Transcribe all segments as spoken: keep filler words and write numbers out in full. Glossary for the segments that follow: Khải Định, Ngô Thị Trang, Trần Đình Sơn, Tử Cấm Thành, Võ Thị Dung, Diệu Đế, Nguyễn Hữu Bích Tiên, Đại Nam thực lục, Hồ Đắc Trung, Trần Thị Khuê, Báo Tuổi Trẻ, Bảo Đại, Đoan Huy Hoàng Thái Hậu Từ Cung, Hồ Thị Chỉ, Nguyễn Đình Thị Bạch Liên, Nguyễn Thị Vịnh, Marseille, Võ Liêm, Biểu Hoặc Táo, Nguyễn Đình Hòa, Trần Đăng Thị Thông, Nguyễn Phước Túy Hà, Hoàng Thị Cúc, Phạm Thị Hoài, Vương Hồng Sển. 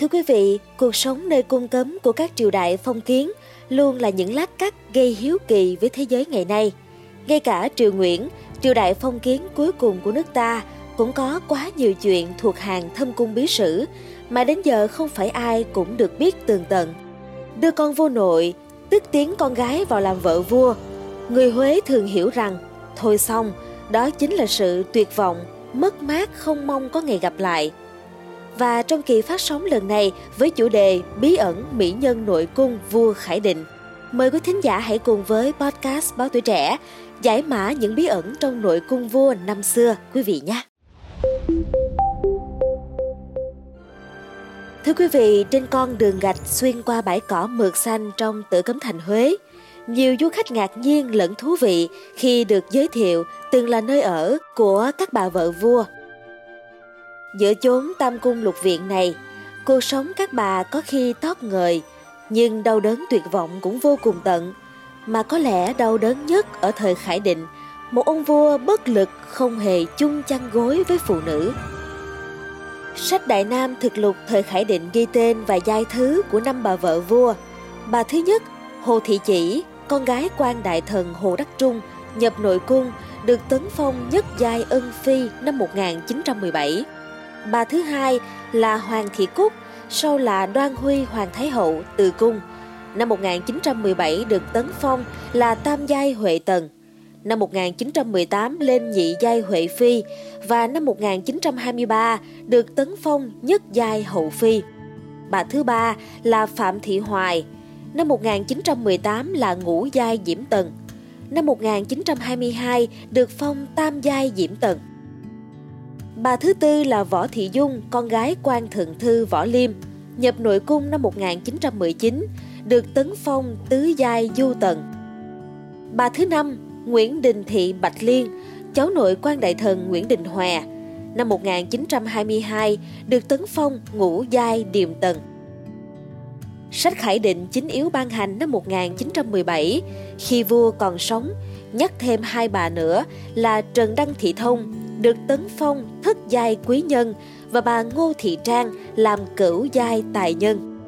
Thưa quý vị, cuộc sống nơi cung cấm của các triều đại phong kiến luôn là những lát cắt gây hiếu kỳ với thế giới ngày nay. Ngay cả triều Nguyễn, triều đại phong kiến cuối cùng của nước ta cũng có quá nhiều chuyện thuộc hàng thâm cung bí sử mà đến giờ không phải ai cũng được biết tường tận. Đưa con vô nội, tức tiến con gái vào làm vợ vua, người Huế thường hiểu rằng thôi xong, đó chính là sự tuyệt vọng, mất mát không mong có ngày gặp lại. Và trong kỳ phát sóng lần này với chủ đề Bí ẩn mỹ nhân nội cung vua Khải Định, mời quý thính giả hãy cùng với podcast Báo Tuổi Trẻ giải mã những bí ẩn trong nội cung vua năm xưa quý vị nhé. Thưa quý vị, trên con đường gạch xuyên qua bãi cỏ mượt xanh trong Tử Cấm Thành Huế, nhiều du khách ngạc nhiên lẫn thú vị khi được giới thiệu từng là nơi ở của các bà vợ vua. Giữa chốn tam cung lục viện này, cuộc sống các bà có khi tót ngời, nhưng đau đớn tuyệt vọng cũng vô cùng tận. Mà có lẽ đau đớn nhất ở thời Khải Định, một ông vua bất lực không hề chung chăn gối với phụ nữ. Sách Đại Nam thực lục thời Khải Định ghi tên và giai thứ của năm bà vợ vua. Bà thứ nhất, Hồ Thị Chỉ, con gái quan đại thần Hồ Đắc Trung, nhập nội cung, được tấn phong nhất giai ân phi năm một nghìn chín trăm mười bảy. Bà thứ hai là Hoàng Thị Cúc, sau là Đoan Huy Hoàng Thái Hậu Từ Cung. Năm một nghìn chín trăm mười bảy được tấn phong là tam giai Huệ Tần. Năm một nghìn chín trăm mười tám lên nhị giai Huệ Phi và năm một nghìn chín trăm hai mươi ba được tấn phong nhất giai Hậu Phi. Bà thứ ba là Phạm Thị Hoài. Năm một nghìn chín trăm mười tám là ngũ giai Diễm Tần. Năm một nghìn chín trăm hai mươi hai được phong tam giai Diễm Tần. Bà thứ tư là Võ Thị Dung, con gái quan thượng thư Võ Liêm, nhập nội cung năm một nghìn chín trăm mười chín, được tấn phong tứ giai Du Tần. Bà thứ năm, Nguyễn Đình Thị Bạch Liên, cháu nội quan đại thần Nguyễn Đình Hòa, năm một nghìn chín trăm hai mươi hai, được tấn phong ngũ giai Điềm Tần. Sách Khải Định chính yếu ban hành năm một nghìn chín trăm mười bảy, khi vua còn sống, nhắc thêm hai bà nữa là Trần Đăng Thị Thông, được tấn phong thất giai quý nhân và bà Ngô Thị Trang làm cửu giai tài nhân.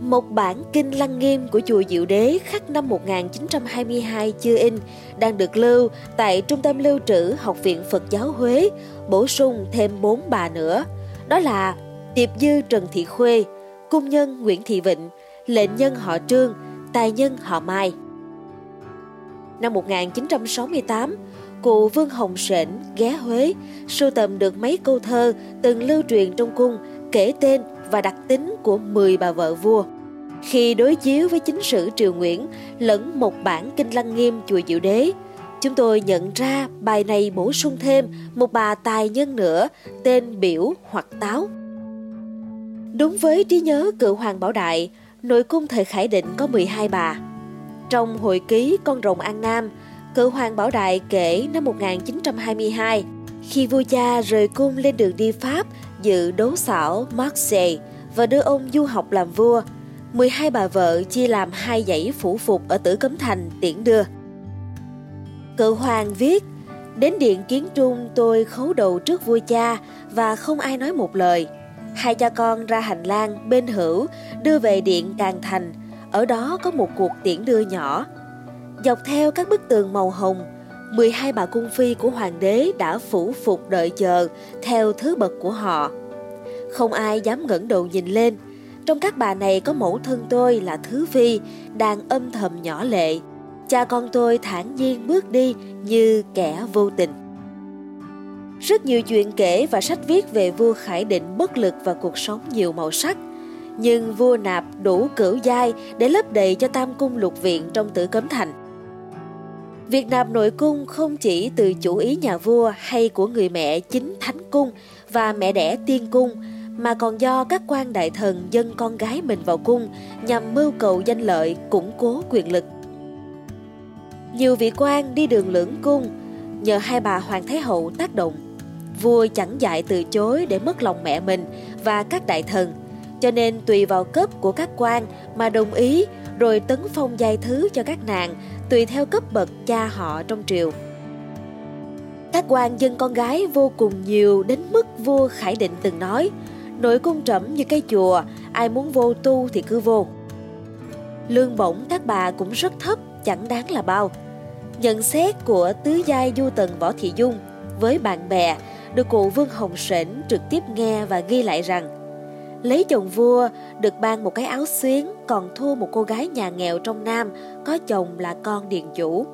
Một bản kinh Lăng Nghiêm của chùa Diệu Đế khắc năm một nghìn chín trăm hai mươi hai chưa in đang được lưu tại Trung tâm lưu trữ Học viện Phật giáo Huế, bổ sung thêm bốn bà nữa, đó là tiệp dư Trần Thị Khuê, cung nhân Nguyễn Thị Vịnh, lệnh nhân họ Trương, tài nhân họ Mai. Năm một nghìn chín trăm sáu mươi tám, cụ Vương Hồng Sển ghé Huế, sưu tầm được mấy câu thơ từng lưu truyền trong cung, kể tên và đặc tính của mười bà vợ vua. Khi đối chiếu với chính sử triều Nguyễn lẫn một bản kinh Lăng Nghiêm chùa Diệu Đế, chúng tôi nhận ra bài này bổ sung thêm một bà tài nhân nữa tên Biểu Hoặc Táo. Đúng với trí nhớ cựu hoàng Bảo Đại, nội cung thời Khải Định có mười hai bà. Trong hồi ký Con Rồng An Nam, cựu hoàng Bảo Đại kể năm một nghìn chín trăm hai mươi hai, khi vua cha rời cung lên đường đi Pháp dự đấu xảo Marseille và đưa ông du học làm vua, mười hai bà vợ chia làm hai dãy phủ phục ở Tử Cấm Thành tiễn đưa. Cựu hoàng viết: đến điện Kiến Trung, tôi khấu đầu trước vua cha và không ai nói một lời. Hai cha con ra hành lang bên hữu, đưa về điện Càng Thành, ở đó có một cuộc tiễn đưa nhỏ. Dọc theo các bức tường màu hồng, mười hai bà cung phi của hoàng đế đã phủ phục đợi chờ theo thứ bậc của họ. Không ai dám ngẩng đầu nhìn lên. Trong các bà này có mẫu thân tôi là Thứ Phi đang âm thầm nhỏ lệ. Cha con tôi thản nhiên bước đi như kẻ vô tình. Rất nhiều chuyện kể và sách viết về vua Khải Định bất lực và cuộc sống nhiều màu sắc. Nhưng vua nạp đủ cửu giai để lấp đầy cho tam cung lục viện trong Tử Cấm Thành. Việc nạp nội cung không chỉ từ chủ ý nhà vua hay của người mẹ chính Thánh Cung và mẹ đẻ Tiên Cung, mà còn do các quan đại thần dâng con gái mình vào cung nhằm mưu cầu danh lợi, củng cố quyền lực. Nhiều vị quan đi đường lưỡng cung, nhờ hai bà Hoàng Thái Hậu tác động. Vua chẳng dại từ chối để mất lòng mẹ mình và các đại thần, cho nên tùy vào cấp của các quan mà đồng ý rồi tấn phong giai thứ cho các nàng tùy theo cấp bậc cha họ trong triều. Các quan dâng con gái vô cùng nhiều đến mức vua Khải Định từng nói: Nội cung trẫm như cây chùa, ai muốn vô tu thì cứ vô. Lương bổng các bà cũng rất thấp, chẳng đáng là bao. Nhận xét của tứ giai du tần Võ Thị Dung với bạn bè được cụ Vương Hồng Sển trực tiếp nghe và ghi lại rằng lấy chồng vua được ban một cái áo xuyến, còn thua một cô gái nhà nghèo trong Nam có chồng là con điền chủ.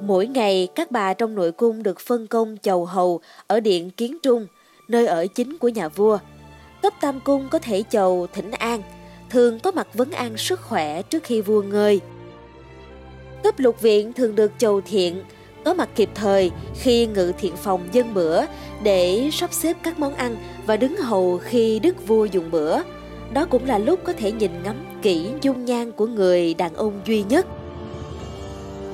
Mỗi ngày các bà trong nội cung được phân công chầu hầu ở điện Kiến Trung, nơi ở chính của nhà vua. Cấp tam cung có thể chầu thỉnh an, thường có mặt vấn an sức khỏe trước khi vua ngơi. Cấp lục viện thường được chầu thiện, có mặt kịp thời khi ngự thiện phòng dâng bữa để sắp xếp các món ăn và đứng hầu khi đức vua dùng bữa. Đó cũng là lúc có thể nhìn ngắm kỹ dung nhan của người đàn ông duy nhất.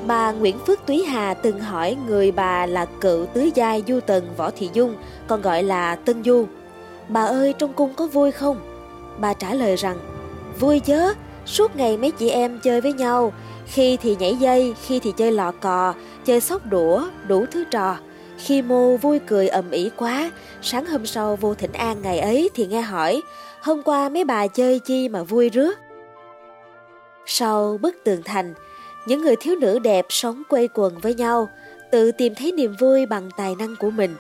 Bà Nguyễn Phước Túy Hà từng hỏi người bà là cựu tứ giai du tần Võ Thị Dung, còn gọi là Tân Du: "Bà ơi, trong cung có vui không?" Bà trả lời rằng: "Vui chớ, suốt ngày mấy chị em chơi với nhau, khi thì nhảy dây, khi thì chơi lọ cò, chơi sóc đũa, đủ thứ trò. Khi mô vui cười ầm ĩ quá, sáng hôm sau vô thỉnh an ngày ấy thì nghe hỏi, hôm qua mấy bà chơi chi mà vui rứa." Sau bức tường thành, những người thiếu nữ đẹp sống quây quần với nhau, tự tìm thấy niềm vui bằng tài năng của mình.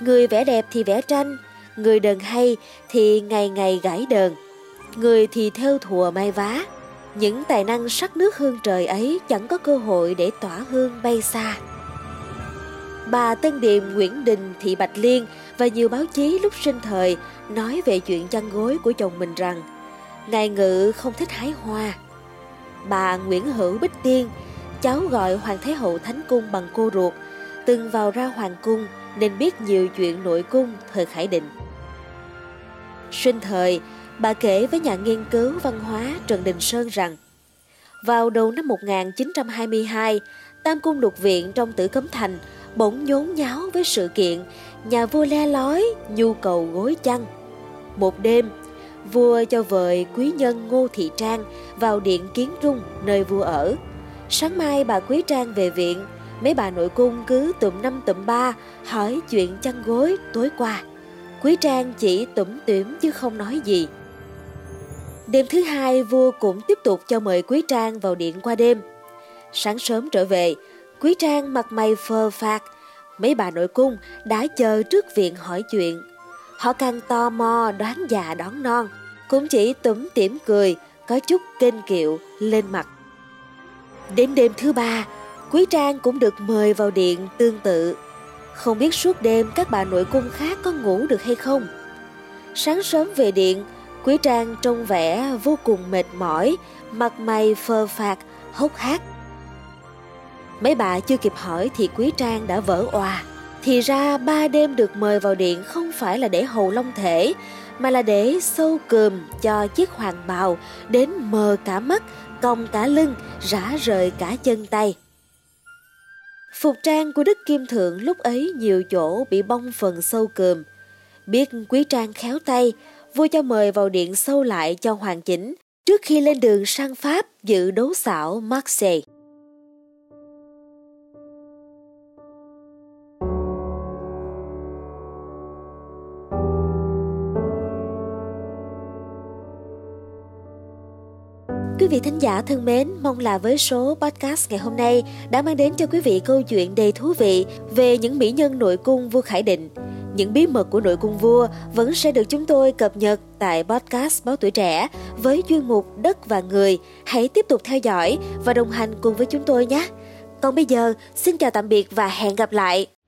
Người vẽ đẹp thì vẽ tranh, người đờn hay thì ngày ngày gảy đờn, người thì thêu thùa may vá. Những tài năng sắc nước hương trời ấy chẳng có cơ hội để tỏa hương bay xa. Bà Tân Điềm Nguyễn Đình Thị Bạch Liên và nhiều báo chí lúc sinh thời nói về chuyện chăn gối của chồng mình rằng ngài ngự không thích hái hoa. Bà Nguyễn Hữu Bích Tiên, cháu gọi Hoàng Thái Hậu Thánh Cung bằng cô ruột, từng vào ra Hoàng Cung nên biết nhiều chuyện nội cung thời Khải Định. Sinh thời, bà kể với nhà nghiên cứu văn hóa Trần Đình Sơn rằng vào đầu năm một nghìn chín trăm hai mươi hai, Tam Cung Lục Viện trong Tử Cấm Thành bỗng nhốn nháo với sự kiện nhà vua le lói nhu cầu gối chăn. Một đêm, vua cho vời quý nhân Ngô Thị Trang vào điện Kiến Trung nơi vua ở. Sáng mai bà Quý Trang về viện, mấy bà nội cung cứ tụm năm tụm ba hỏi chuyện chăn gối tối qua. Quý Trang chỉ tủm tỉm chứ không nói gì. Đêm thứ hai, vua cũng tiếp tục cho mời Quý Trang vào điện qua đêm. Sáng sớm trở về, Quý Trang mặt mày phờ phạc. Mấy bà nội cung đã chờ trước viện hỏi chuyện. Họ càng tò mò đoán già đoán non, cũng chỉ tủm tỉm cười, có chút kênh kiệu lên mặt. Đến đêm thứ ba, Quý Trang cũng được mời vào điện tương tự. Không biết suốt đêm các bà nội cung khác có ngủ được hay không. Sáng sớm về điện, Quý Trang trông vẻ vô cùng mệt mỏi, mặt mày phờ phạc, hốc hác. Mấy bà chưa kịp hỏi thì Quý Trang đã vỡ òa. Thì ra ba đêm được mời vào điện không phải là để hầu long thể, mà là để xâu cườm cho chiếc hoàng bào đến mờ cả mắt, cong cả lưng, rã rời cả chân tay. Phục trang của Đức Kim Thượng lúc ấy nhiều chỗ bị bong phần xâu cườm. Biết Quý Trang khéo tay, vua cho mời vào điện xâu lại cho hoàn chỉnh trước khi lên đường sang Pháp dự đấu xảo Marseille. Quý vị thính giả thân mến, mong là với số podcast ngày hôm nay đã mang đến cho quý vị câu chuyện đầy thú vị về những mỹ nhân nội cung vua Khải Định. Những bí mật của nội cung vua vẫn sẽ được chúng tôi cập nhật tại podcast Báo Tuổi Trẻ với chuyên mục Đất và Người. Hãy tiếp tục theo dõi và đồng hành cùng với chúng tôi nhé. Còn bây giờ, xin chào tạm biệt và hẹn gặp lại.